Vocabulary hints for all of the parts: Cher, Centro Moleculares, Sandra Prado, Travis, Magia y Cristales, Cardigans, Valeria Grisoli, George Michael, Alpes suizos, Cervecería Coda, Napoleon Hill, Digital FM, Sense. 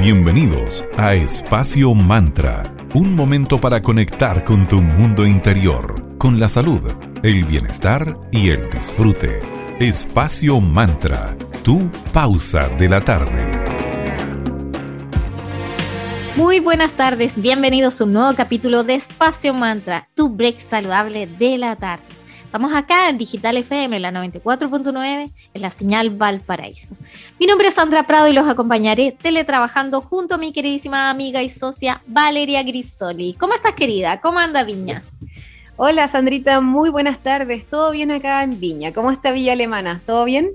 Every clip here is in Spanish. Bienvenidos a Espacio Mantra, un momento para conectar con tu mundo interior, con la salud, el bienestar y el disfrute. Espacio Mantra, tu pausa de la tarde. Muy buenas tardes, bienvenidos a un nuevo capítulo de Espacio Mantra, tu break saludable de la tarde. Estamos acá en Digital FM, en la 94.9, en la señal Valparaíso. Mi nombre es Sandra Prado y los acompañaré teletrabajando junto a mi queridísima amiga y socia Valeria Grisoli. ¿Cómo estás, querida? ¿Cómo anda Viña? Hola, Sandrita, muy buenas tardes. ¿Todo bien acá en Viña? ¿Cómo está Villa Alemana? ¿Todo bien?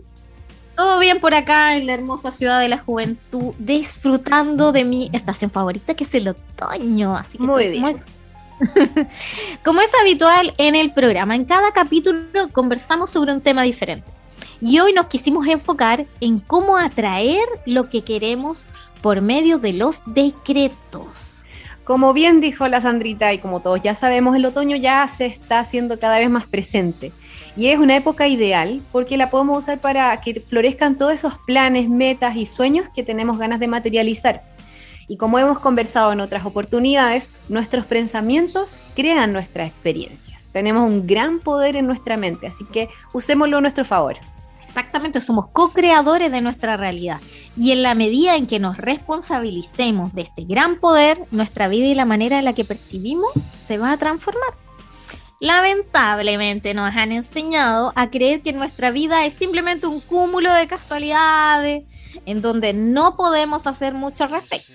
Todo bien por acá en la hermosa ciudad de la juventud, disfrutando de mi estación favorita, que es el otoño. Así que muy bien. Como es habitual en el programa, en cada capítulo conversamos sobre un tema diferente y hoy nos quisimos enfocar en cómo atraer lo que queremos por medio de los decretos. Como bien dijo la Sandrita y como todos ya sabemos, el otoño ya se está haciendo cada vez más presente y es una época ideal porque la podemos usar para que florezcan todos esos planes, metas y sueños que tenemos ganas de materializar. Y como hemos conversado en otras oportunidades, nuestros pensamientos crean nuestras experiencias. Tenemos un gran poder en nuestra mente, así que usémoslo a nuestro favor. Exactamente, somos co-creadores de nuestra realidad. Y en la medida en que nos responsabilicemos de este gran poder, nuestra vida y la manera en la que percibimos se va a transformar. Lamentablemente nos han enseñado a creer que nuestra vida es simplemente un cúmulo de casualidades en donde no podemos hacer mucho al respecto.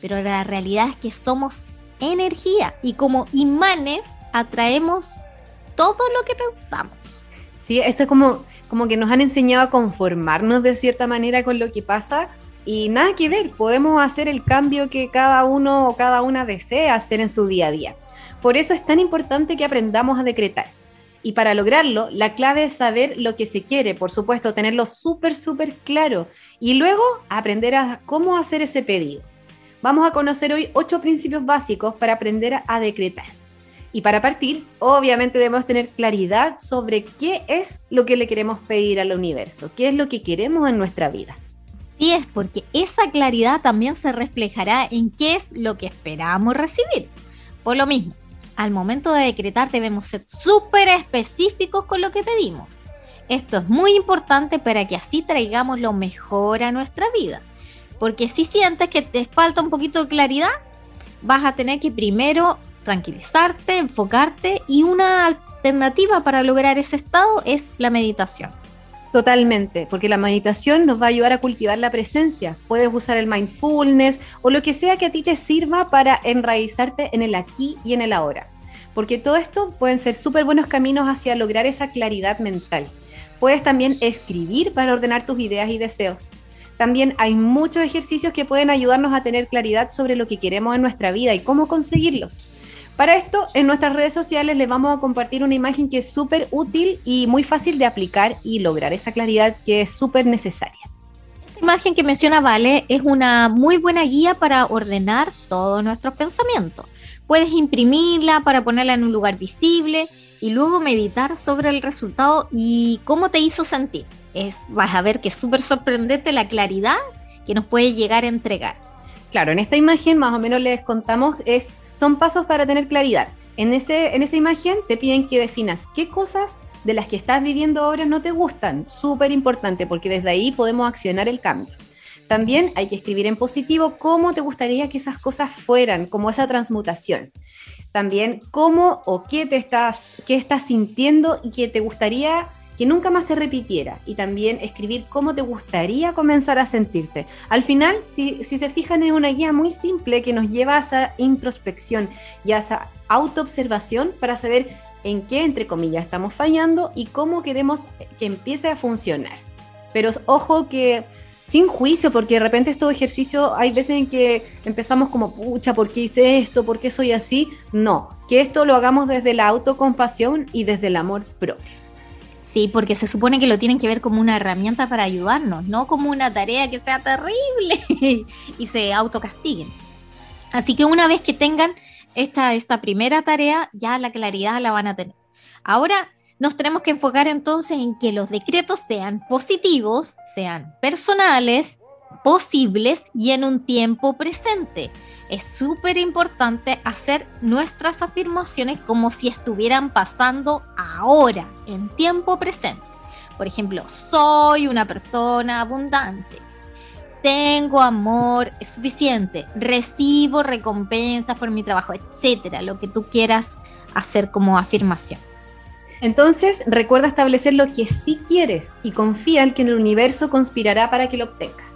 Pero la realidad es que somos energía y como imanes atraemos todo lo que pensamos. Sí, esto es como que nos han enseñado a conformarnos de cierta manera con lo que pasa y nada que ver, podemos hacer el cambio que cada uno o cada una desea hacer en su día a día. Por eso es tan importante que aprendamos a decretar. Y para lograrlo, la clave es saber lo que se quiere, por supuesto, tenerlo súper claro. Y luego aprender a cómo hacer ese pedido. Vamos a conocer hoy 8 principios básicos para aprender a decretar. Y para partir, obviamente debemos tener claridad sobre qué es lo que le queremos pedir al universo, qué es lo que queremos en nuestra vida. Y es porque esa claridad también se reflejará en qué es lo que esperamos recibir. Por lo mismo, al momento de decretar debemos ser súper específicos con lo que pedimos. Esto es muy importante para que así traigamos lo mejor a nuestra vida. Porque si sientes que te falta un poquito de claridad, vas a tener que primero tranquilizarte, enfocarte y una alternativa para lograr ese estado es la meditación. Totalmente, porque la meditación nos va a ayudar a cultivar la presencia. Puedes usar el mindfulness o lo que sea que a ti te sirva para enraizarte en el aquí y en el ahora. Porque todo esto pueden ser súper buenos caminos hacia lograr esa claridad mental. Puedes también escribir para ordenar tus ideas y deseos. También hay muchos ejercicios que pueden ayudarnos a tener claridad sobre lo que queremos en nuestra vida y cómo conseguirlos. Para esto, en nuestras redes sociales les vamos a compartir una imagen que es súper útil y muy fácil de aplicar y lograr esa claridad que es súper necesaria. Esta imagen que menciona Vale es una muy buena guía para ordenar todos nuestros pensamientos. Puedes imprimirla para ponerla en un lugar visible y luego meditar sobre el resultado y cómo te hizo sentir. Vas a ver que es súper sorprendente la claridad que nos puede llegar a entregar. Claro, en esta imagen más o menos les contamos son pasos para tener claridad. En esa imagen te piden que definas qué cosas de las que estás viviendo ahora no te gustan. Súper importante porque desde ahí podemos accionar el cambio. También hay que escribir en positivo cómo te gustaría que esas cosas fueran, como esa transmutación. También cómo o qué estás sintiendo y qué te gustaría que nunca más se repitiera. Y también escribir cómo te gustaría comenzar a sentirte. Al final, si se fijan, es una guía muy simple que nos lleva a esa introspección y a esa autoobservación para saber en qué, entre comillas, estamos fallando y cómo queremos que empiece a funcionar. Pero ojo que sin juicio, porque de repente estos ejercicios hay veces en que empezamos como, pucha, ¿por qué hice esto? ¿Por qué soy así? No, que esto lo hagamos desde la autocompasión y desde el amor propio. Sí, porque se supone que lo tienen que ver como una herramienta para ayudarnos, no como una tarea que sea terrible y se autocastiguen. Así que una vez que tengan esta primera tarea, ya la claridad la van a tener. Ahora nos tenemos que enfocar entonces en que los decretos sean positivos, sean personales, posibles y en un tiempo presente. Es súper importante hacer nuestras afirmaciones como si estuvieran pasando ahora, en tiempo presente. Por ejemplo, soy una persona abundante, tengo amor suficiente, recibo recompensas por mi trabajo, etcétera, lo que tú quieras hacer como afirmación. Entonces, recuerda establecer lo que sí quieres y confía en que el universo conspirará para que lo obtengas.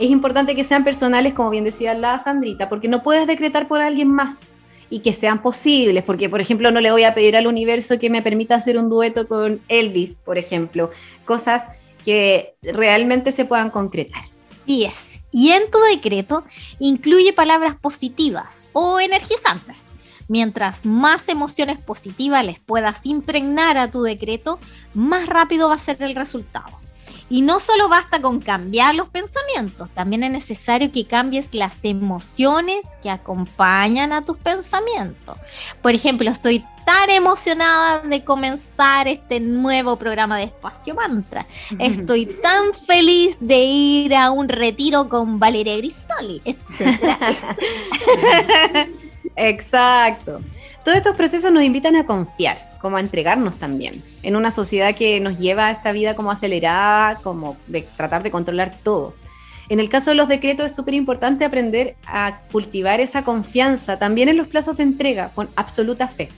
Es importante que sean personales, como bien decía la Sandrita, porque no puedes decretar por alguien más, y que sean posibles, porque, por ejemplo, no le voy a pedir al universo que me permita hacer un dueto con Elvis, por ejemplo. Cosas que realmente se puedan concretar. 10. Y en tu decreto, incluye palabras positivas o energizantes. Mientras más emociones positivas les puedas impregnar a tu decreto, más rápido va a ser el resultado. Y no solo basta con cambiar los pensamientos, también es necesario que cambies las emociones que acompañan a tus pensamientos. Por ejemplo, estoy tan emocionada de comenzar este nuevo programa de Espacio Mantra. Estoy tan feliz de ir a un retiro con Valeria Grisoli, etc. Exacto. Todos estos procesos nos invitan a confiar, como a entregarnos también, en una sociedad que nos lleva a esta vida como acelerada, como de tratar de controlar todo. En el caso de los decretos es súper importante aprender a cultivar esa confianza, también en los plazos de entrega, con absoluta fe.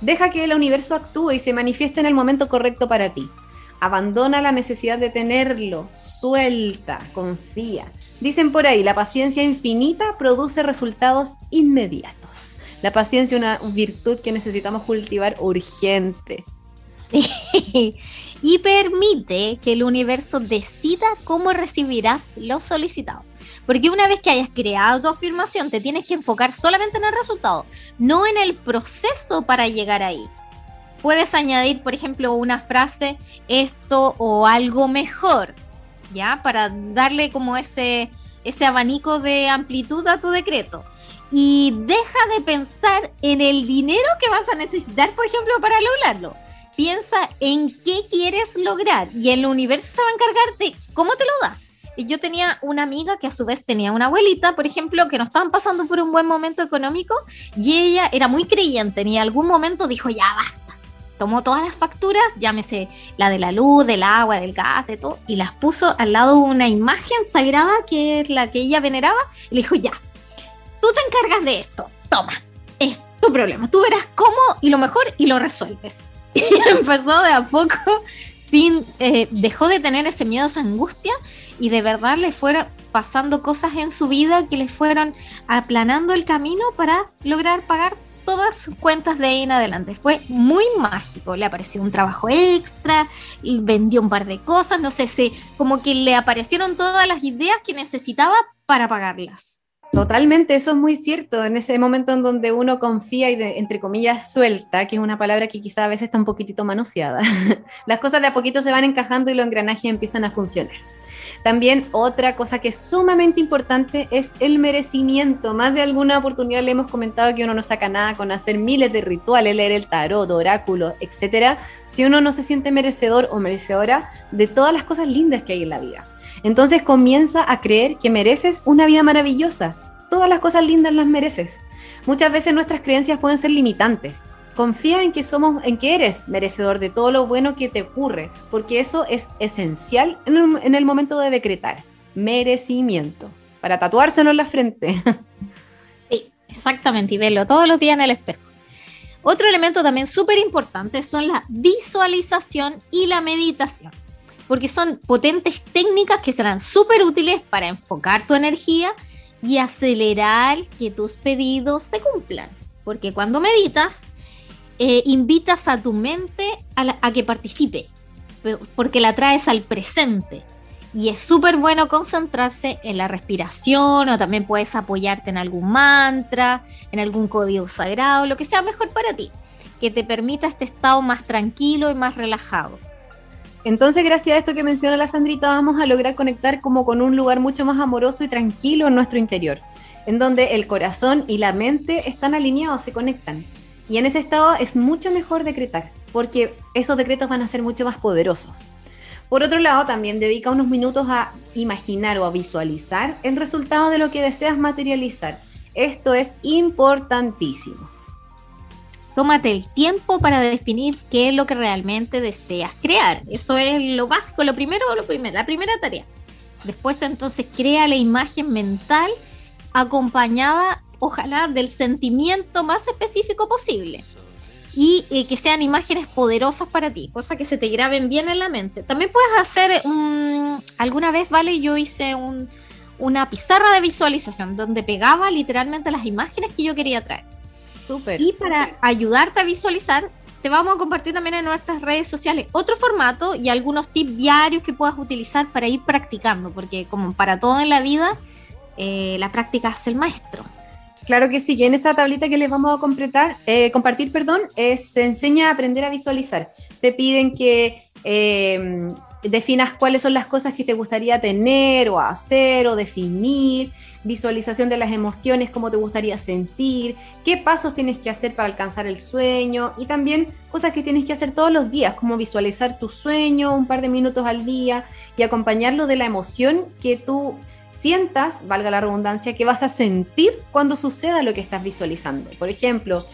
Deja que el universo actúe y se manifieste en el momento correcto para ti. Abandona la necesidad de tenerlo, suelta, confía. Dicen por ahí, la paciencia infinita produce resultados inmediatos. La paciencia es una virtud que necesitamos cultivar urgente. Sí, y permite que el universo decida cómo recibirás lo solicitado. Porque una vez que hayas creado tu afirmación, te tienes que enfocar solamente en el resultado, no en el proceso para llegar ahí. Puedes añadir, por ejemplo, una frase, esto o algo mejor, ¿ya? Para darle como ese abanico de amplitud a tu decreto. Y deja de pensar en el dinero que vas a necesitar, por ejemplo, para lograrlo. Piensa en qué quieres lograr y el universo se va a encargar de cómo te lo da. Yo tenía una amiga que a su vez tenía una abuelita, por ejemplo, que no estaban pasando por un buen momento económico y ella era muy creyente y en algún momento dijo, ya basta. Tomó todas las facturas, llámese la de la luz, del agua, del gas, de todo, y las puso al lado de una imagen sagrada que es la que ella veneraba y le dijo, ya, tú te encargas de esto, toma, es tu problema, tú verás cómo y lo mejor y lo resuelves. Y empezó de a poco, dejó de tener ese miedo, esa angustia, y de verdad le fueron pasando cosas en su vida que le fueron aplanando el camino para lograr pagar todas sus cuentas de ahí en adelante. Fue muy mágico, le apareció un trabajo extra, vendió un par de cosas, no sé, como que le aparecieron todas las ideas que necesitaba para pagarlas. Totalmente, eso es muy cierto, en ese momento en donde uno confía y entre comillas suelta, que es una palabra que quizá a veces está un poquitito manoseada, las cosas de a poquito se van encajando y los engranajes empiezan a funcionar. También otra cosa que es sumamente importante es el merecimiento. Más de alguna oportunidad le hemos comentado que uno no saca nada con hacer miles de rituales, leer el tarot, oráculos, etc. si uno no se siente merecedor o merecedora de todas las cosas lindas que hay en la vida. Entonces comienza a creer que mereces una vida maravillosa. Todas las cosas lindas las mereces. Muchas veces nuestras creencias pueden ser limitantes. Confía en que eres merecedor de todo lo bueno que te ocurre, porque eso es esencial en el momento de decretar. Merecimiento. Para tatuárselo en la frente. Sí, exactamente. Y verlo todos los días en el espejo. Otro elemento también súper importante son la visualización y la meditación, porque son potentes técnicas que serán súper útiles para enfocar tu energía y acelerar que tus pedidos se cumplan. Porque cuando meditas, invitas a tu mente a que participe, porque la traes al presente. Y es súper bueno concentrarse en la respiración, o también puedes apoyarte en algún mantra, en algún código sagrado, lo que sea mejor para ti, que te permita este estado más tranquilo y más relajado. Entonces, gracias a esto que menciona la Sandrita, vamos a lograr conectar como con un lugar mucho más amoroso y tranquilo en nuestro interior, en donde el corazón y la mente están alineados, se conectan. Y en ese estado es mucho mejor decretar, porque esos decretos van a ser mucho más poderosos. Por otro lado, también dedica unos minutos a imaginar o a visualizar el resultado de lo que deseas materializar. Esto es importantísimo. Tómate el tiempo para definir qué es lo que realmente deseas crear. Eso es lo básico, la primera tarea. Después, entonces, crea la imagen mental acompañada, ojalá, del sentimiento más específico posible. Y que sean imágenes poderosas para ti, cosas que se te graben bien en la mente. También puedes hacer, alguna vez, ¿vale? Yo hice una pizarra de visualización donde pegaba literalmente las imágenes que yo quería traer. Súper. Y para ayudarte a visualizar, te vamos a compartir también en nuestras redes sociales otro formato y algunos tips diarios que puedas utilizar para ir practicando, porque como para todo en la vida, la práctica hace el maestro. Claro que sí, y en esa tablita que les vamos a compartir, se enseña a aprender a visualizar. Te piden que definas cuáles son las cosas que te gustaría tener o hacer o definir, visualización de las emociones, cómo te gustaría sentir, qué pasos tienes que hacer para alcanzar el sueño y también cosas que tienes que hacer todos los días, como visualizar tu sueño un par de minutos al día y acompañarlo de la emoción que tú sientas, valga la redundancia, que vas a sentir cuando suceda lo que estás visualizando. Por ejemplo,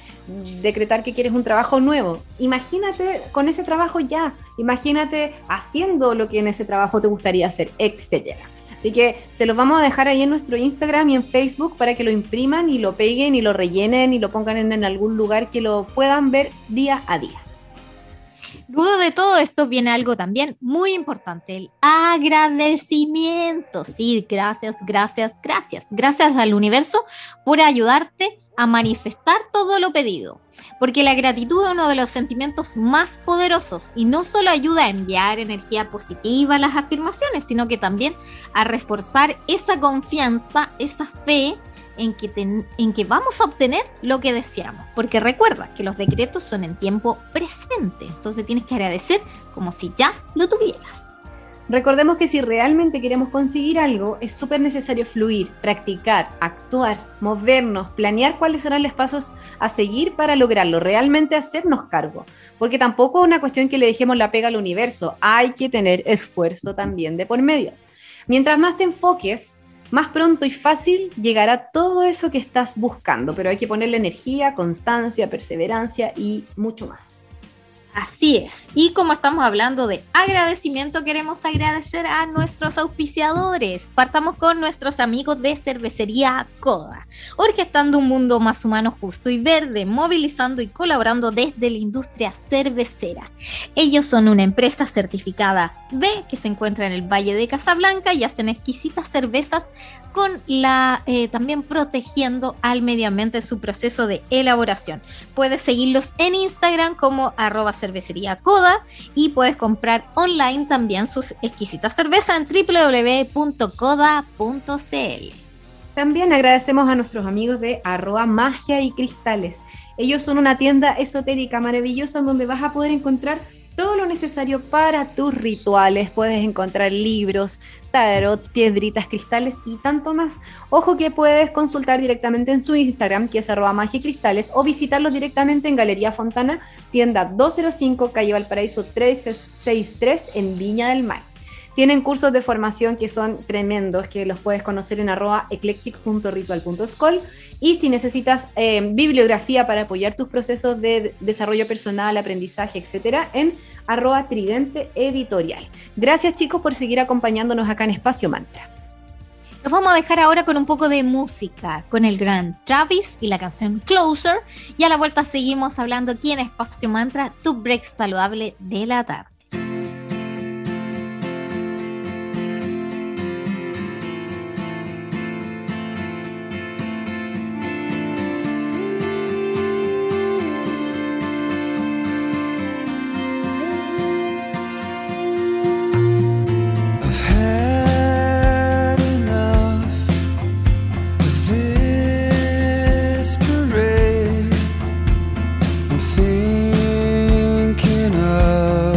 decretar que quieres un trabajo nuevo. Imagínate con ese trabajo ya, imagínate haciendo lo que en ese trabajo te gustaría hacer, etcétera. Así que se los vamos a dejar ahí en nuestro Instagram y en Facebook para que lo impriman y lo peguen y lo rellenen y lo pongan en algún lugar que lo puedan ver día a día. Luego de todo esto viene algo también muy importante, el agradecimiento. Sí, gracias. Gracias al universo por ayudarte a manifestar todo lo pedido. Porque la gratitud es uno de los sentimientos más poderosos y no solo ayuda a enviar energía positiva a las afirmaciones, sino que también a reforzar esa confianza, esa fe en que vamos a obtener lo que deseamos. Porque recuerda que los decretos son en tiempo presente, entonces tienes que agradecer como si ya lo tuvieras. Recordemos que si realmente queremos conseguir algo, es súper necesario fluir, practicar, actuar, movernos, planear cuáles serán los pasos a seguir para lograrlo, realmente hacernos cargo. Porque tampoco es una cuestión que le dejemos la pega al universo, hay que tener esfuerzo también de por medio. Mientras más te enfoques, más pronto y fácil llegará todo eso que estás buscando, pero hay que ponerle energía, constancia, perseverancia y mucho más. Así es, y como estamos hablando de agradecimiento, queremos agradecer a nuestros auspiciadores. Partamos con nuestros amigos de Cervecería Coda, orquestando un mundo más humano, justo y verde, movilizando y colaborando desde la industria cervecera. Ellos son una empresa certificada B que se encuentra en el Valle de Casablanca y hacen exquisitas cervezas con también protegiendo al medio ambiente en su proceso de elaboración. Puedes seguirlos en Instagram como @cerveceriacoda y puedes comprar online también sus exquisitas cervezas en www.coda.cl. También agradecemos a nuestros amigos de @Magia y Cristales. Ellos son una tienda esotérica maravillosa donde vas a poder encontrar todo lo necesario para tus rituales. Puedes encontrar libros, tarots, piedritas, cristales y tanto más. Ojo que puedes consultar directamente en su Instagram, que es @magiacristales, o visitarlos directamente en Galería Fontana, tienda 205, calle Valparaíso 363, en Viña del Mar. Tienen cursos de formación que son tremendos, que los puedes conocer en @eclectic.ritual.scol. Y si necesitas bibliografía para apoyar tus procesos de desarrollo personal, aprendizaje, etcétera, en @tridente editorial. Gracias, chicos, por seguir acompañándonos acá en Espacio Mantra. Nos vamos a dejar ahora con un poco de música, con el gran Travis y la canción Closer. Y a la vuelta seguimos hablando aquí en Espacio Mantra, tu break saludable de la tarde. Thinking of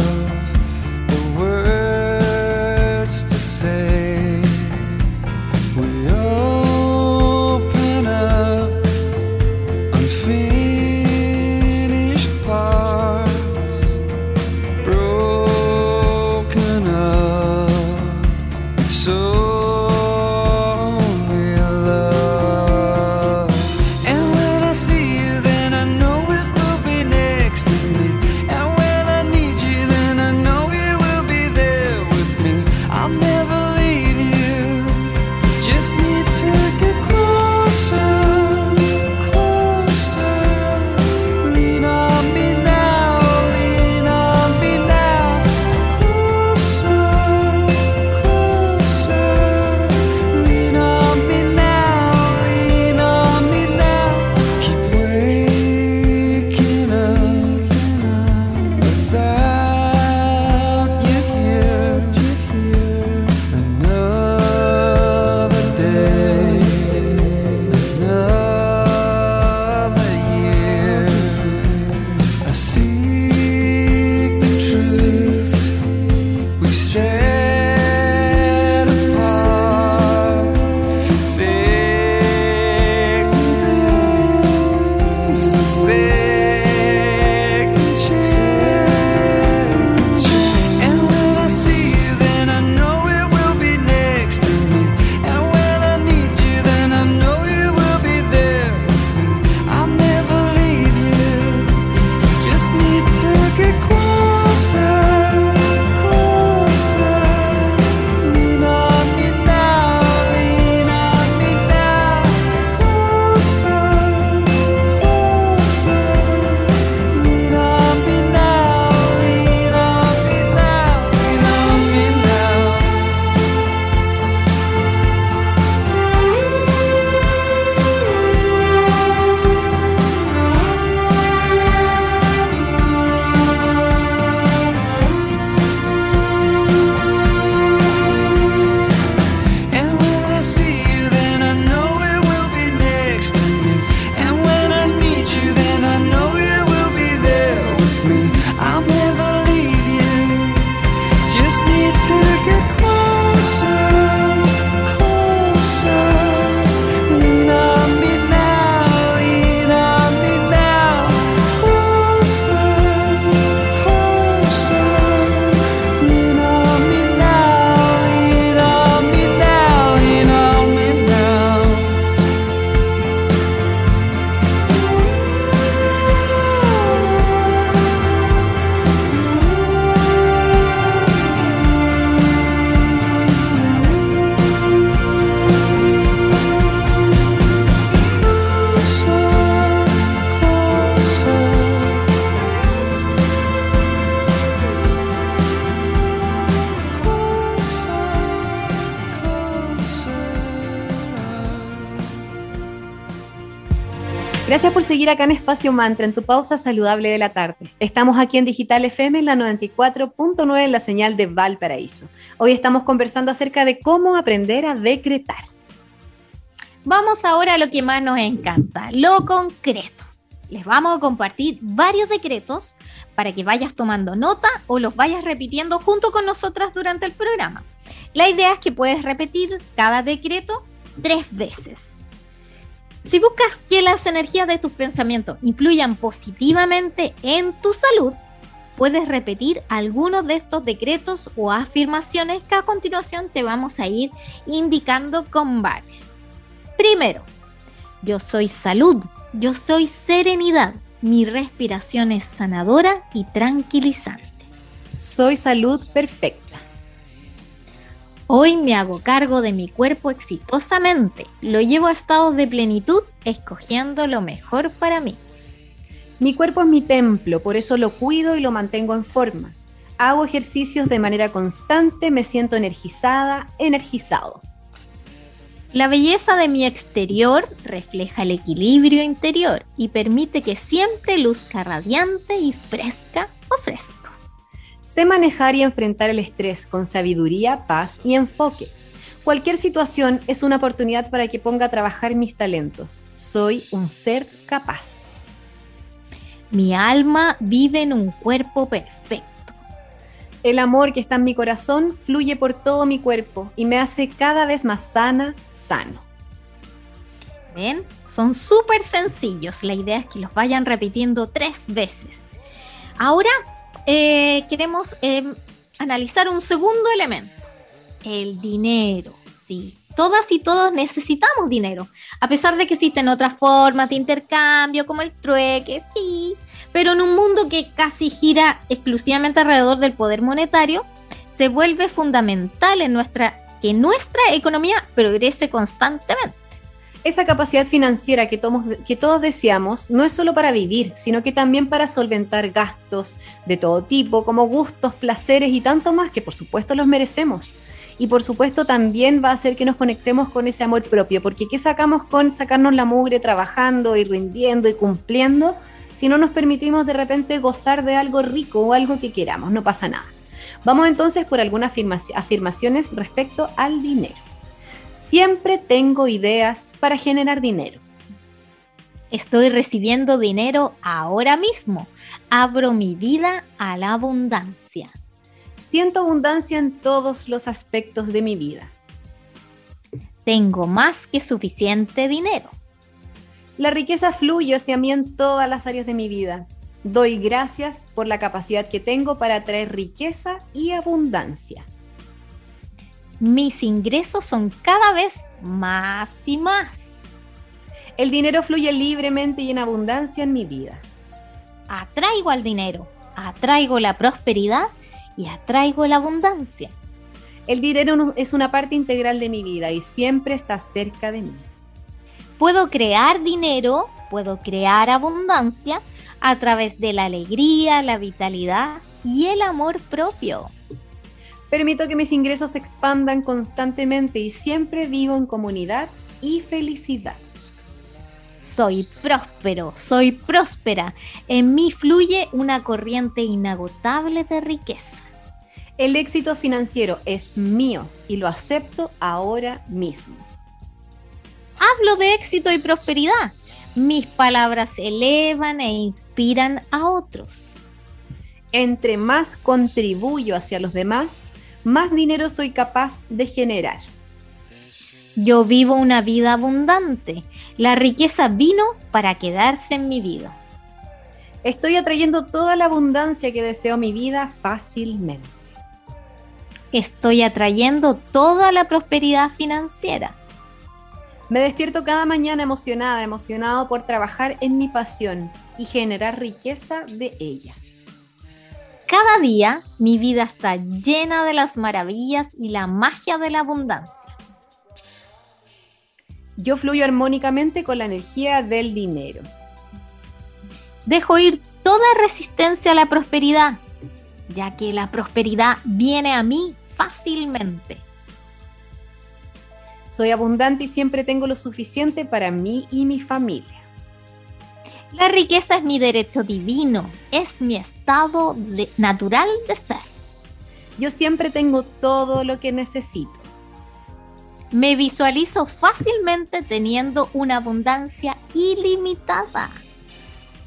Gracias por seguir acá en Espacio Mantra, en tu pausa saludable de la tarde. Estamos aquí en Digital FM, en la 94.9, en la señal de Valparaíso. Hoy estamos conversando acerca de cómo aprender a decretar. Vamos ahora a lo que más nos encanta, lo concreto. Les vamos a compartir varios decretos para que vayas tomando nota o los vayas repitiendo junto con nosotras durante el programa. La idea es que puedes repetir cada decreto 3 veces. Si buscas que las energías de tus pensamientos influyan positivamente en tu salud, puedes repetir algunos de estos decretos o afirmaciones que a continuación te vamos a ir indicando con varios. Primero, yo soy salud, yo soy serenidad, mi respiración es sanadora y tranquilizante. Soy salud perfecta. Hoy me hago cargo de mi cuerpo exitosamente. Lo llevo a estados de plenitud, escogiendo lo mejor para mí. Mi cuerpo es mi templo, por eso lo cuido y lo mantengo en forma. Hago ejercicios de manera constante, me siento energizada, energizado. La belleza de mi exterior refleja el equilibrio interior y permite que siempre luzca radiante y fresca o fresco. Sé manejar y enfrentar el estrés con sabiduría, paz y enfoque. Cualquier situación es una oportunidad para que ponga a trabajar mis talentos. Soy un ser capaz. Mi alma vive en un cuerpo perfecto. El amor que está en mi corazón fluye por todo mi cuerpo y me hace cada vez más sana, sano. ¿Ven? Son súper sencillos. La idea es que los vayan repitiendo 3 veces. Ahora queremos analizar un segundo elemento, el dinero. Sí, todas y todos necesitamos dinero, a pesar de que existen otras formas de intercambio como el trueque, sí, pero en un mundo que casi gira exclusivamente alrededor del poder monetario, se vuelve fundamental en que nuestra economía progrese constantemente. Esa capacidad financiera que todos deseamos no es solo para vivir, sino que también para solventar gastos de todo tipo, como gustos, placeres y tanto más que por supuesto los merecemos. Y por supuesto también va a hacer que nos conectemos con ese amor propio, porque ¿qué sacamos con sacarnos la mugre trabajando y rindiendo y cumpliendo si no nos permitimos de repente gozar de algo rico o algo que queramos? No pasa nada. Vamos entonces por algunas afirmaciones respecto al dinero. Siempre tengo ideas para generar dinero. Estoy recibiendo dinero ahora mismo. Abro mi vida a la abundancia. Siento abundancia en todos los aspectos de mi vida. Tengo más que suficiente dinero. La riqueza fluye hacia mí en todas las áreas de mi vida. Doy gracias por la capacidad que tengo para atraer riqueza y abundancia. Mis ingresos son cada vez más y más. El dinero fluye libremente y en abundancia en mi vida. Atraigo al dinero, atraigo la prosperidad y atraigo la abundancia. El dinero es una parte integral de mi vida y siempre está cerca de mí. Puedo crear dinero, puedo crear abundancia a través de la alegría, la vitalidad y el amor propio. Permito que mis ingresos se expandan constantemente y siempre vivo en comunidad y felicidad. Soy próspero, soy próspera. En mí fluye una corriente inagotable de riqueza. El éxito financiero es mío y lo acepto ahora mismo. Hablo de éxito y prosperidad. Mis palabras elevan e inspiran a otros. Entre más contribuyo hacia los demás, más dinero soy capaz de generar. Yo vivo una vida abundante. La riqueza vino para quedarse en mi vida. Estoy atrayendo toda la abundancia que deseo a mi vida fácilmente. Estoy atrayendo toda la prosperidad financiera. Me despierto cada mañana emocionada, emocionado por trabajar en mi pasión y generar riqueza de ella. Cada día, mi vida está llena de las maravillas y la magia de la abundancia. Yo fluyo armónicamente con la energía del dinero. Dejo ir toda resistencia a la prosperidad, ya que la prosperidad viene a mí fácilmente. Soy abundante y siempre tengo lo suficiente para mí y mi familia. La riqueza es mi derecho divino, es mi estado natural de ser. Yo siempre tengo todo lo que necesito. Me visualizo fácilmente teniendo una abundancia ilimitada.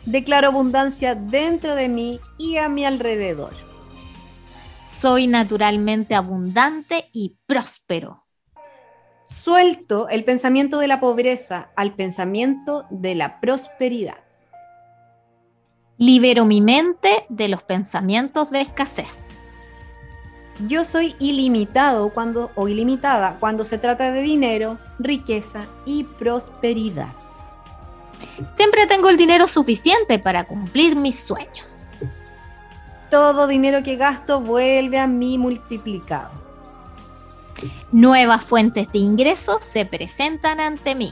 Declaro abundancia dentro de mí y a mi alrededor. Soy naturalmente abundante y próspero. Suelto el pensamiento de la pobreza al pensamiento de la prosperidad. Libero mi mente de los pensamientos de escasez. Yo soy ilimitada cuando se trata de dinero, riqueza y prosperidad. Siempre tengo el dinero suficiente para cumplir mis sueños. Todo dinero que gasto vuelve a mí multiplicado. Nuevas fuentes de ingresos se presentan ante mí.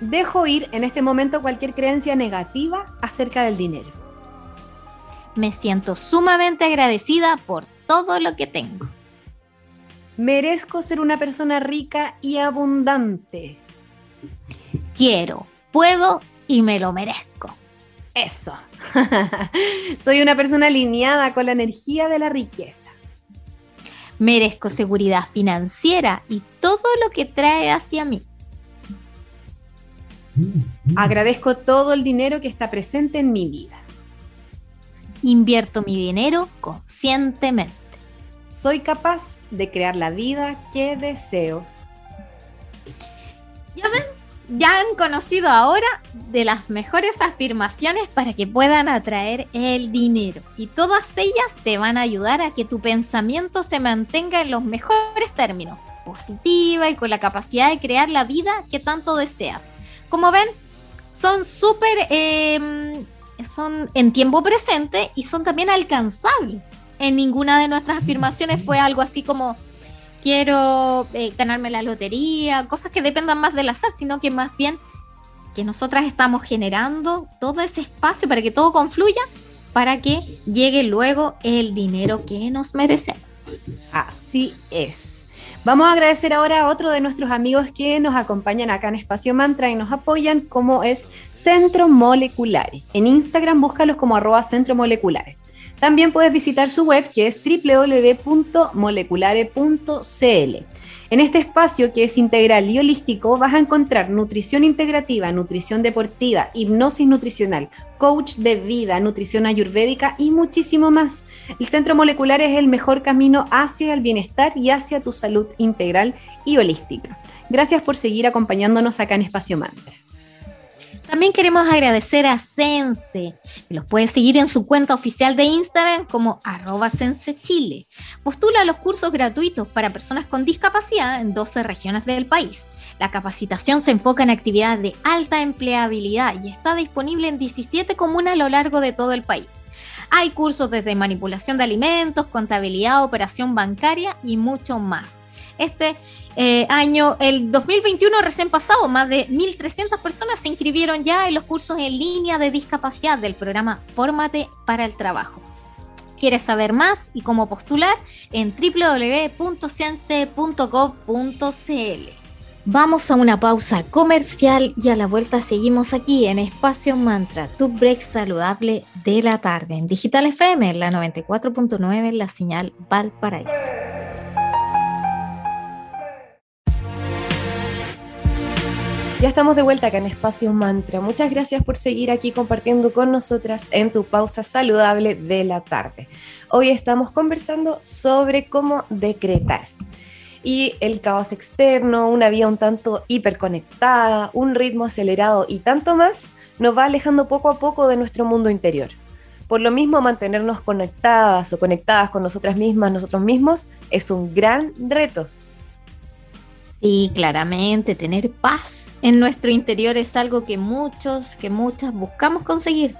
Dejo ir en este momento cualquier creencia negativa acerca del dinero. Me siento sumamente agradecida por todo lo que tengo. Merezco ser una persona rica y abundante. Quiero, puedo y me lo merezco. Eso. Soy una persona alineada con la energía de la riqueza. Merezco seguridad financiera y todo lo que trae hacia mí. Agradezco todo el dinero que está presente en mi vida. Invierto mi dinero conscientemente. Soy capaz de crear la vida que deseo. ¿Ya ven? Ya han conocido ahora de las mejores afirmaciones para que puedan atraer el dinero. Y todas ellas te van a ayudar a que tu pensamiento se mantenga en los mejores términos, positiva y con la capacidad de crear la vida que tanto deseas. Como ven, son súper... son en tiempo presente y son también alcanzables. En ninguna de nuestras afirmaciones fue algo así como quiero ganarme la lotería, cosas que dependan más del azar, sino que más bien que nosotras estamos generando todo ese espacio para que todo confluya, para que llegue luego el dinero que nos merecemos. Así es. Vamos a agradecer ahora a otro de nuestros amigos que nos acompañan acá en Espacio Mantra y nos apoyan, como es Centro Moleculares. En Instagram búscalos como @Centro Moleculares. También puedes visitar su web, que es www.moleculares.cl. En este espacio, que es integral y holístico, vas a encontrar nutrición integrativa, nutrición deportiva, hipnosis nutricional, coach de vida, nutrición ayurvédica y muchísimo más. El Centro Molecular es el mejor camino hacia el bienestar y hacia tu salud integral y holística. Gracias por seguir acompañándonos acá en Espacio Mantra. También queremos agradecer a Sense, que los puedes seguir en su cuenta oficial de Instagram como @SenseChile. Postula los cursos gratuitos para personas con discapacidad en 12 regiones del país. La capacitación se enfoca en actividades de alta empleabilidad y está disponible en 17 comunas a lo largo de todo el país. Hay cursos desde manipulación de alimentos, contabilidad, operación bancaria y mucho más. Año, el 2021 recién pasado, más de 1.300 personas se inscribieron ya en los cursos en línea de discapacidad del programa Fórmate para el Trabajo. ¿Quieres saber más y cómo postular? En www.sense.gov.cl. Vamos a una pausa comercial y a la vuelta seguimos aquí en Espacio Mantra, tu break saludable de la tarde, en Digital FM, en la 94.9, en la señal Valparaíso. Ya estamos de vuelta acá en Espacio Mantra. Muchas gracias por seguir aquí compartiendo con nosotras en tu pausa saludable de la tarde. Hoy estamos conversando sobre cómo decretar. Y el caos externo, una vida un tanto hiperconectada, un ritmo acelerado y tanto más, nos va alejando poco a poco de nuestro mundo interior. Por lo mismo, mantenernos conectadas o conectadas con nosotras mismas, nosotros mismos, es un gran reto. Sí, claramente, tener paz en nuestro interior es algo que muchos, que muchas buscamos conseguir.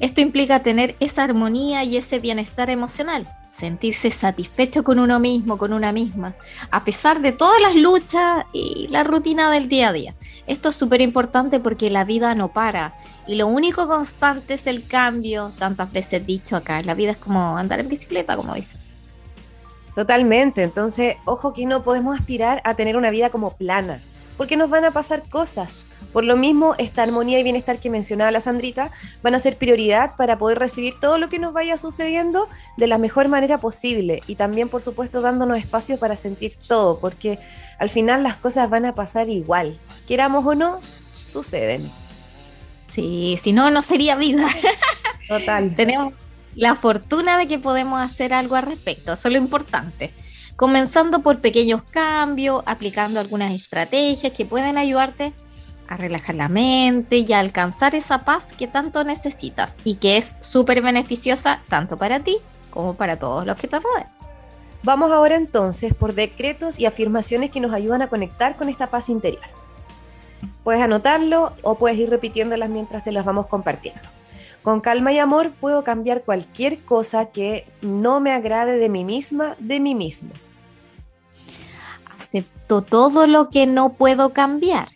Esto implica tener esa armonía y ese bienestar emocional, sentirse satisfecho con uno mismo, con una misma, a pesar de todas las luchas y la rutina del día a día. Esto es súper importante porque la vida no para y lo único constante es el cambio, tantas veces dicho acá. La vida es como andar en bicicleta, como dicen. Totalmente, entonces, ojo que no podemos aspirar a tener una vida como plana, porque nos van a pasar cosas, Por lo mismo, esta armonía y bienestar que mencionaba la Sandrita van a ser prioridad para poder recibir todo lo que nos vaya sucediendo de la mejor manera posible, y también, por supuesto, dándonos espacio para sentir todo, porque al final las cosas van a pasar igual, queramos o no, suceden. Sí, si no, no sería vida. Total. Tenemos la fortuna de que podemos hacer algo al respecto, eso es lo importante. Comenzando por pequeños cambios, aplicando algunas estrategias que pueden ayudarte a relajar la mente y a alcanzar esa paz que tanto necesitas y que es súper beneficiosa tanto para ti como para todos los que te rodean. Vamos ahora entonces por decretos y afirmaciones que nos ayudan a conectar con esta paz interior. Puedes anotarlo o puedes ir repitiéndolas mientras te las vamos compartiendo. Con calma y amor puedo cambiar cualquier cosa que no me agrade de mí misma, de mí mismo. Acepto todo lo que no puedo cambiar.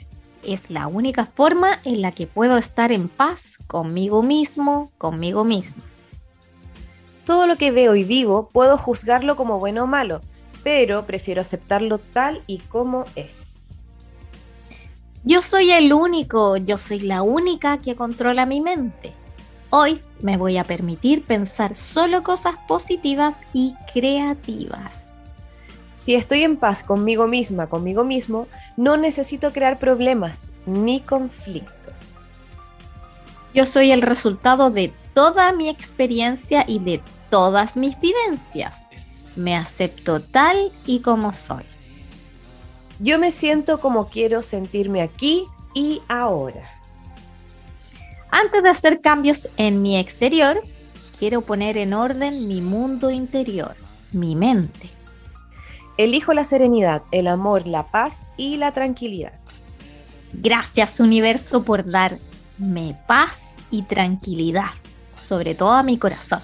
Es la única forma en la que puedo estar en paz conmigo mismo, conmigo misma. Todo lo que veo y vivo puedo juzgarlo como bueno o malo, pero prefiero aceptarlo tal y como es. Yo soy el único, yo soy la única que controla mi mente. Hoy me voy a permitir pensar solo cosas positivas y creativas. Si estoy en paz conmigo misma, conmigo mismo, no necesito crear problemas ni conflictos. Yo soy el resultado de toda mi experiencia y de todas mis vivencias. Me acepto tal y como soy. Yo me siento como quiero sentirme aquí y ahora. Antes de hacer cambios en mi exterior, quiero poner en orden mi mundo interior, mi mente. Elijo la serenidad, el amor, la paz y la tranquilidad. Gracias, universo, por darme paz y tranquilidad, sobre todo a mi corazón.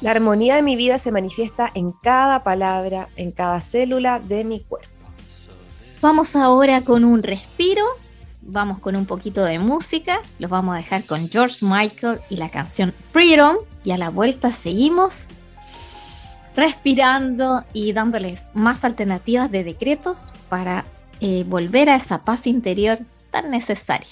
La armonía de mi vida se manifiesta en cada palabra, en cada célula de mi cuerpo. Vamos ahora con un respiro. Vamos con un poquito de música, los vamos a dejar con George Michael y la canción Freedom, y a la vuelta seguimos respirando y dándoles más alternativas de decretos para volver a esa paz interior tan necesaria.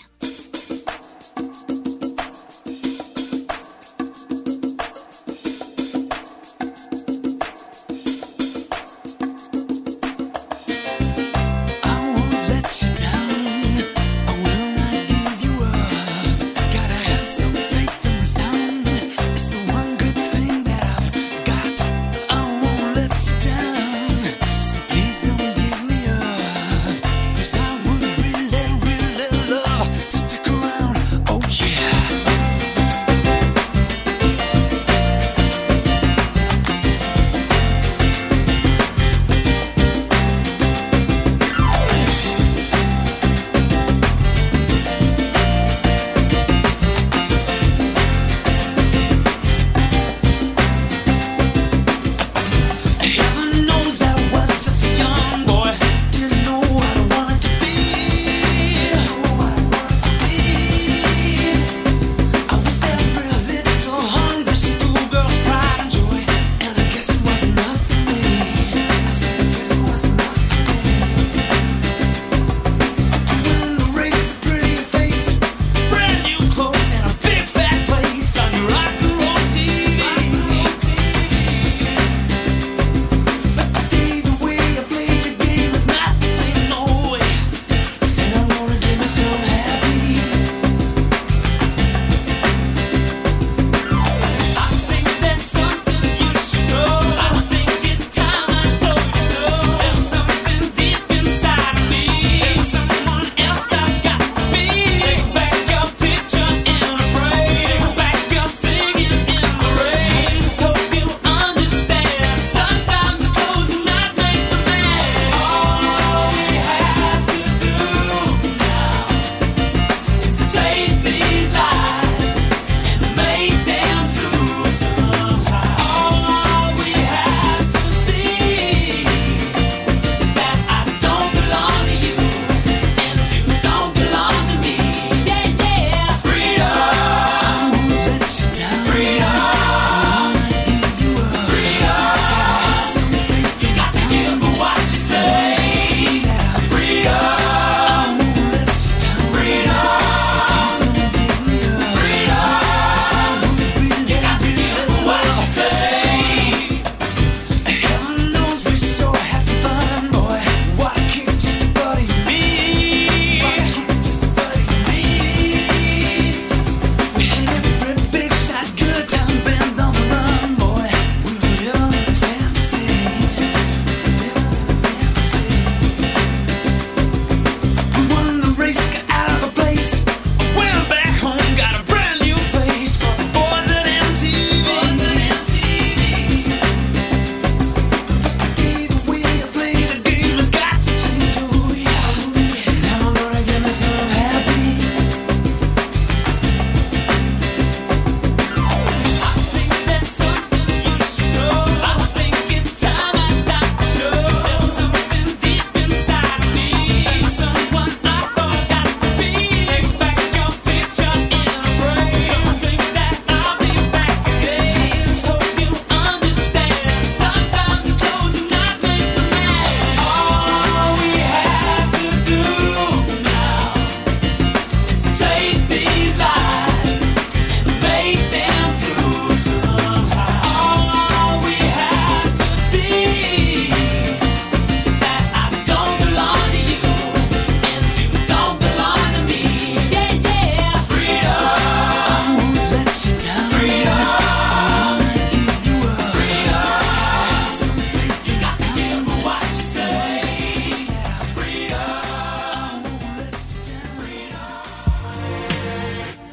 Just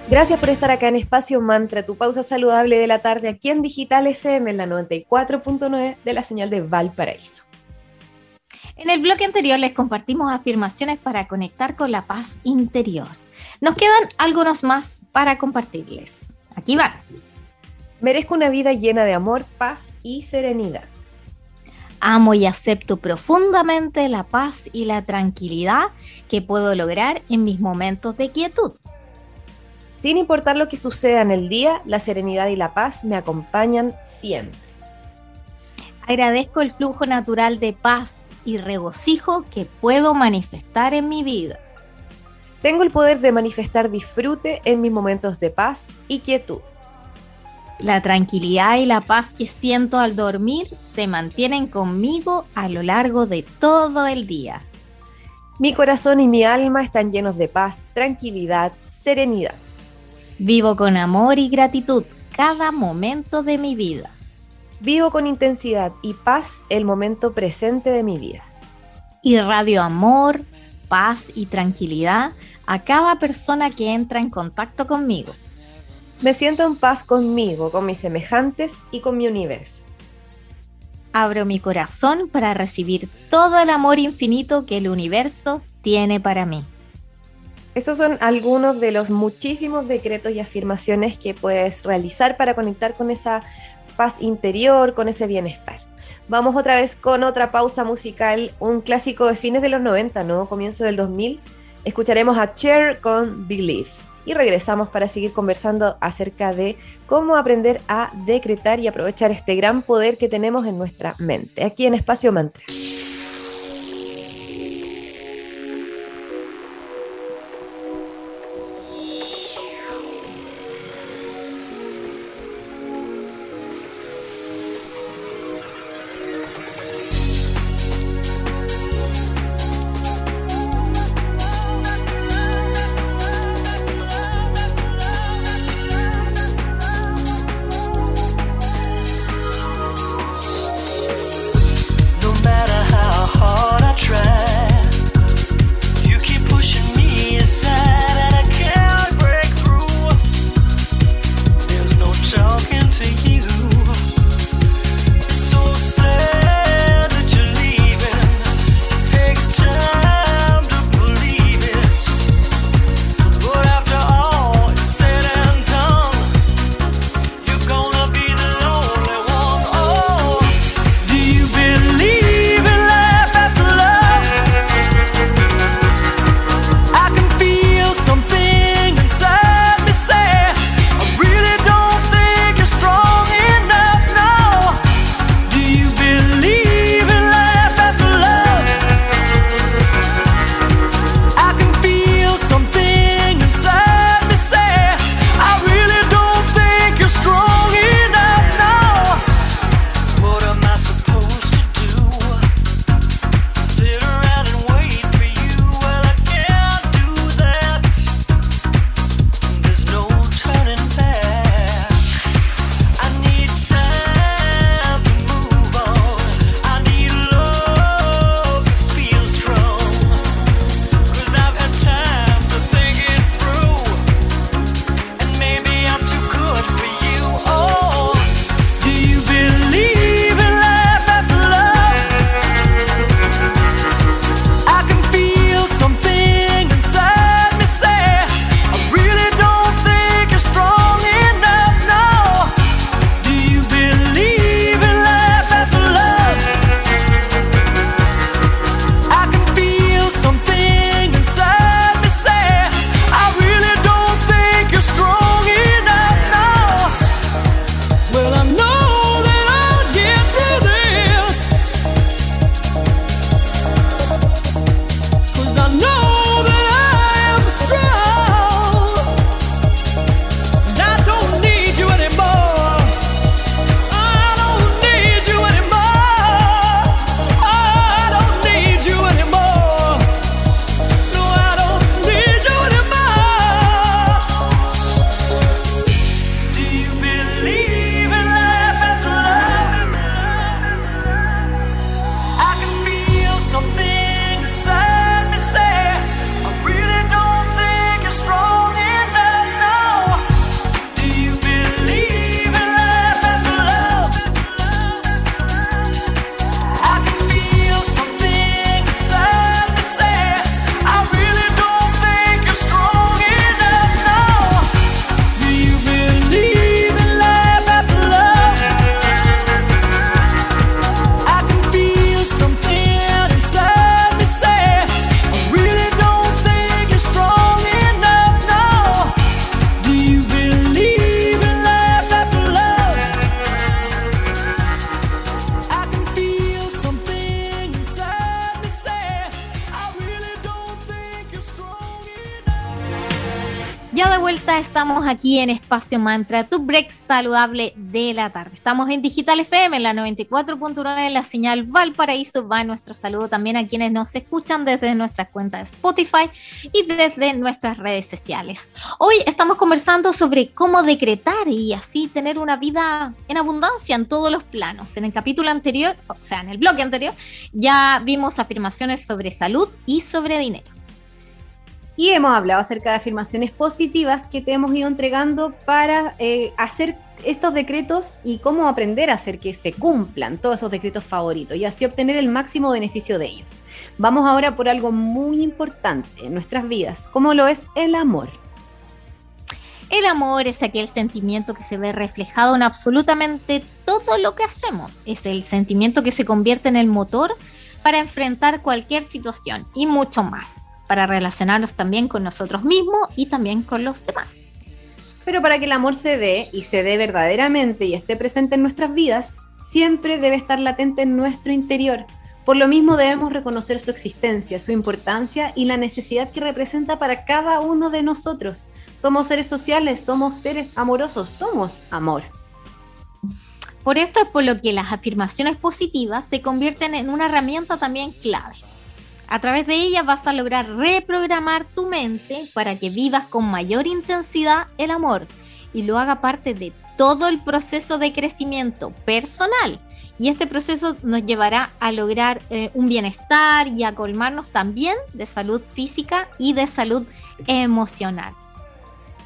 Gracias por estar acá en Espacio Mantra, tu pausa saludable de la tarde aquí en Digital FM, en la 94.9 de la señal de Valparaíso. En el bloque anterior les compartimos afirmaciones para conectar con la paz interior. Nos quedan algunos más para compartirles. Aquí van. Merezco una vida llena de amor, paz y serenidad. Amo y acepto profundamente la paz y la tranquilidad que puedo lograr en mis momentos de quietud. Sin importar lo que suceda en el día, la serenidad y la paz me acompañan siempre. Agradezco el flujo natural de paz y regocijo que puedo manifestar en mi vida. Tengo el poder de manifestar disfrute en mis momentos de paz y quietud. La tranquilidad y la paz que siento al dormir se mantienen conmigo a lo largo de todo el día. Mi corazón y mi alma están llenos de paz, tranquilidad, serenidad. Vivo con amor y gratitud cada momento de mi vida. Vivo con intensidad y paz el momento presente de mi vida. Irradio amor, paz y tranquilidad a cada persona que entra en contacto conmigo. Me siento en paz conmigo, con mis semejantes y con mi universo. Abro mi corazón para recibir todo el amor infinito que el universo tiene para mí. Esos son algunos de los muchísimos decretos y afirmaciones que puedes realizar para conectar con esa paz interior, con ese bienestar. Vamos otra vez con otra pausa musical, un clásico de fines de los 90, ¿no? Comienzo del 2000. Escucharemos a Cher con Believe. Y regresamos para seguir conversando acerca de cómo aprender a decretar y aprovechar este gran poder que tenemos en nuestra mente, aquí en Espacio Mantra. No matter how Ya de vuelta estamos aquí en Espacio Mantra, tu break saludable de la tarde. Estamos en Digital FM, en la 94.9, la señal Valparaíso. Va nuestro saludo también a quienes nos escuchan desde nuestras cuentas de Spotify y desde nuestras redes sociales. Hoy estamos conversando sobre cómo decretar y así tener una vida en abundancia en todos los planos. En el capítulo anterior, o sea, en el bloque anterior, ya vimos afirmaciones sobre salud y sobre dinero. Y hemos hablado acerca de afirmaciones positivas que te hemos ido entregando para hacer estos decretos y cómo aprender a hacer que se cumplan todos esos decretos favoritos y así obtener el máximo beneficio de ellos. Vamos ahora por algo muy importante en nuestras vidas, como lo es el amor. El amor es aquel sentimiento que se ve reflejado en absolutamente todo lo que hacemos. Es el sentimiento que se convierte en el motor para enfrentar cualquier situación y mucho más, para relacionarnos también con nosotros mismos y también con los demás. Pero para que el amor se dé, y se dé verdaderamente y esté presente en nuestras vidas, siempre debe estar latente en nuestro interior. Por lo mismo debemos reconocer su existencia, su importancia y la necesidad que representa para cada uno de nosotros. Somos seres sociales, somos seres amorosos, somos amor. Por esto es por lo que las afirmaciones positivas se convierten en una herramienta también clave. A través de ella vas a lograr reprogramar tu mente para que vivas con mayor intensidad el amor y lo haga parte de todo el proceso de crecimiento personal. Y este proceso nos llevará a lograr un bienestar y a colmarnos también de salud física y de salud emocional.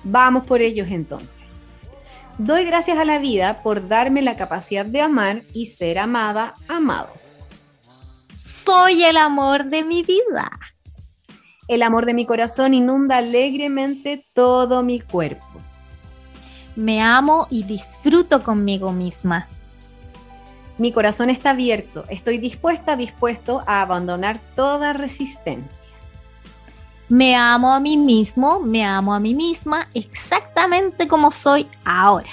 Vamos por ellos entonces. Doy gracias a la vida por darme la capacidad de amar y ser amada, amado. Soy el amor de mi vida. El amor de mi corazón inunda alegremente todo mi cuerpo. Me amo y disfruto conmigo misma. Mi corazón está abierto. Estoy dispuesta, dispuesto a abandonar toda resistencia. Me amo a mí mismo, me amo a mí misma, exactamente como soy ahora.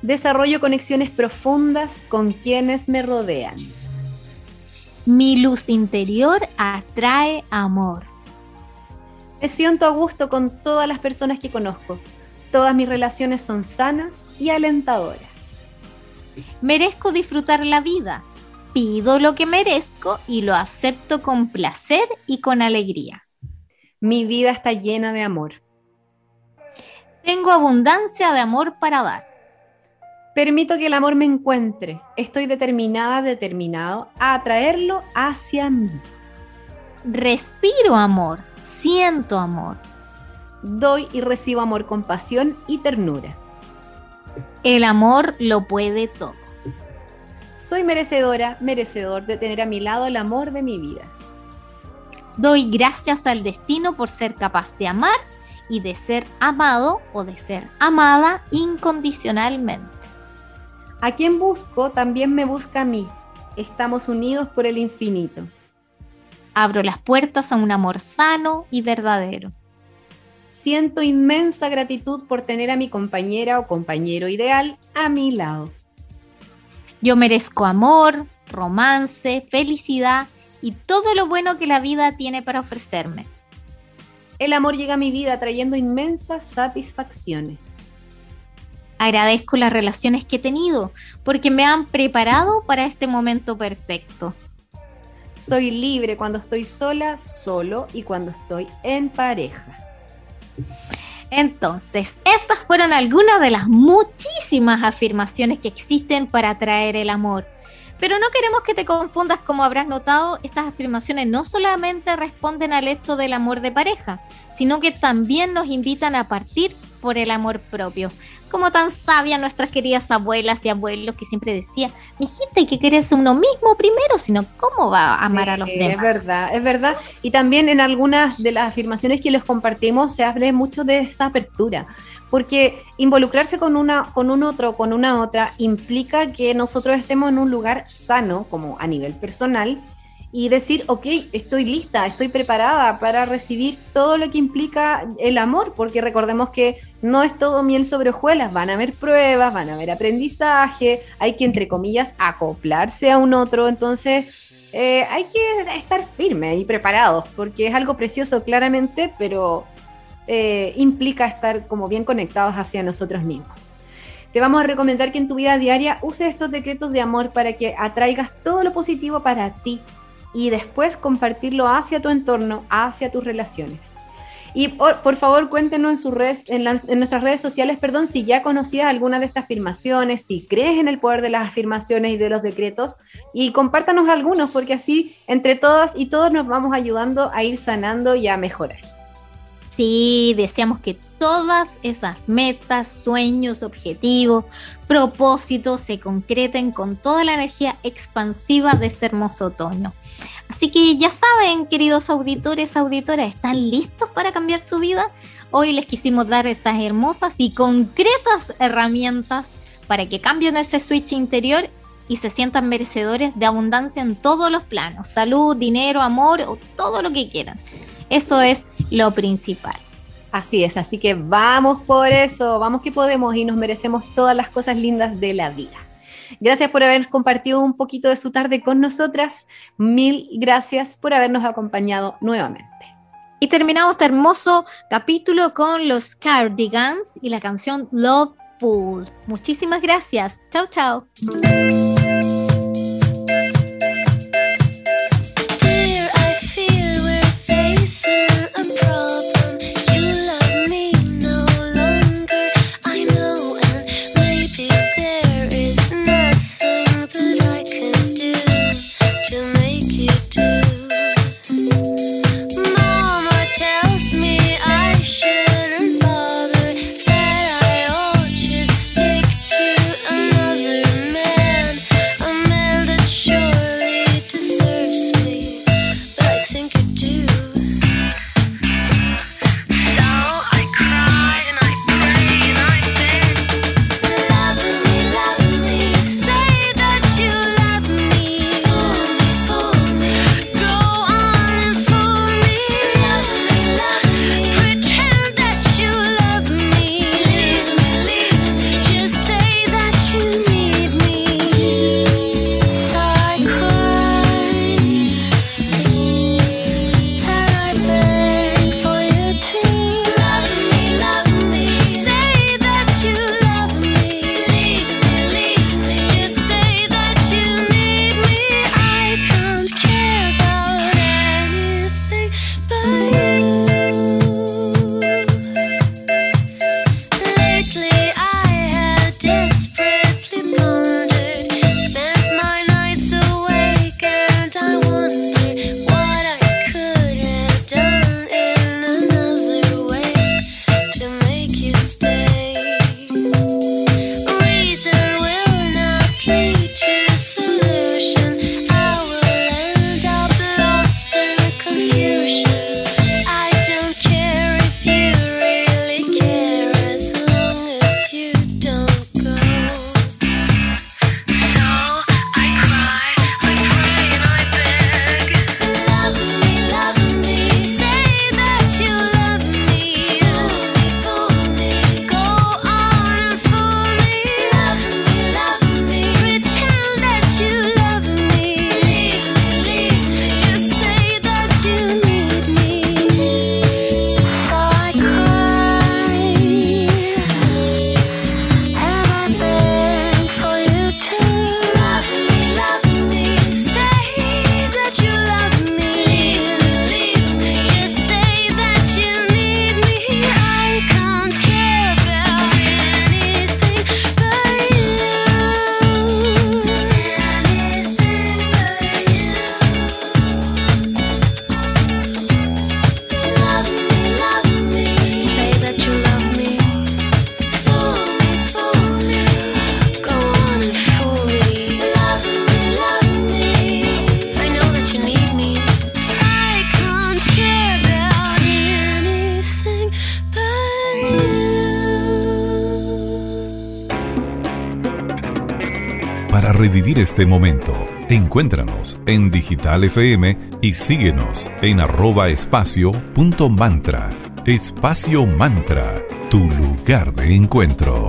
Desarrollo conexiones profundas con quienes me rodean. Mi luz interior atrae amor. Me siento a gusto con todas las personas que conozco. Todas mis relaciones son sanas y alentadoras. Merezco disfrutar la vida. Pido lo que merezco y lo acepto con placer y con alegría. Mi vida está llena de amor. Tengo abundancia de amor para dar. Permito que el amor me encuentre. Estoy determinada, determinado a atraerlo hacia mí. Respiro amor, siento amor. Doy y recibo amor con pasión y ternura. El amor lo puede todo. Soy merecedora, merecedor de tener a mi lado el amor de mi vida. Doy gracias al destino por ser capaz de amar y de ser amado o de ser amada incondicionalmente. A quien busco, también me busca a mí. Estamos unidos por el infinito. Abro las puertas a un amor sano y verdadero. Siento inmensa gratitud por tener a mi compañera o compañero ideal a mi lado. Yo merezco amor, romance, felicidad y todo lo bueno que la vida tiene para ofrecerme. El amor llega a mi vida trayendo inmensas satisfacciones. Agradezco las relaciones que he tenido, porque me han preparado para este momento perfecto. Soy libre cuando estoy sola, solo y cuando estoy en pareja. Entonces, estas fueron algunas de las muchísimas afirmaciones que existen para atraer el amor. Pero no queremos que te confundas, como habrás notado, estas afirmaciones no solamente responden al hecho del amor de pareja, sino que también nos invitan a partir por el amor propio. Como tan sabia nuestras queridas abuelas y abuelos que siempre decía, mijita, hay que quererse uno mismo primero, sino cómo va a amar a los demás. Es verdad, es verdad. Y también en algunas de las afirmaciones que les compartimos se habla mucho de esa apertura, porque involucrarse con una otra implica que nosotros estemos en un lugar sano, como a nivel personal, y decir, ok, estoy lista, estoy preparada para recibir todo lo que implica el amor, porque recordemos que no es todo miel sobre hojuelas, van a haber pruebas, van a haber aprendizaje, hay que, entre comillas, acoplarse a un otro, entonces hay que estar firmes y preparados, porque es algo precioso claramente, pero implica estar como bien conectados hacia nosotros mismos. Te vamos a recomendar que en tu vida diaria uses estos decretos de amor para que atraigas todo lo positivo para ti y después compartirlo hacia tu entorno, hacia tus relaciones. Y por favor cuéntenos en nuestras redes sociales, si ya conocías alguna de estas afirmaciones, si crees en el poder de las afirmaciones y de los decretos, y compártanos algunos, porque así entre todas y todos nos vamos ayudando a ir sanando y a mejorar. Sí, deseamos que todas esas metas, sueños, objetivos, propósitos se concreten con toda la energía expansiva de este hermoso otoño. Así que ya saben, queridos auditores, auditoras, ¿están listos para cambiar su vida? Hoy les quisimos dar estas hermosas y concretas herramientas para que cambien ese switch interior y se sientan merecedores de abundancia en todos los planos: salud, dinero, amor o todo lo que quieran. Eso es lo principal. Así es, así que vamos por eso, vamos que podemos y nos merecemos todas las cosas lindas de la vida. Gracias por haber compartido un poquito de su tarde con nosotras. Mil gracias por habernos acompañado nuevamente. Y terminamos este hermoso capítulo con los Cardigans y la canción Love Pool. Muchísimas gracias. Chau, chau. Revivir este momento. Encuéntranos en Digital FM y síguenos en @espacio.mantra. Espacio Mantra, tu lugar de encuentro.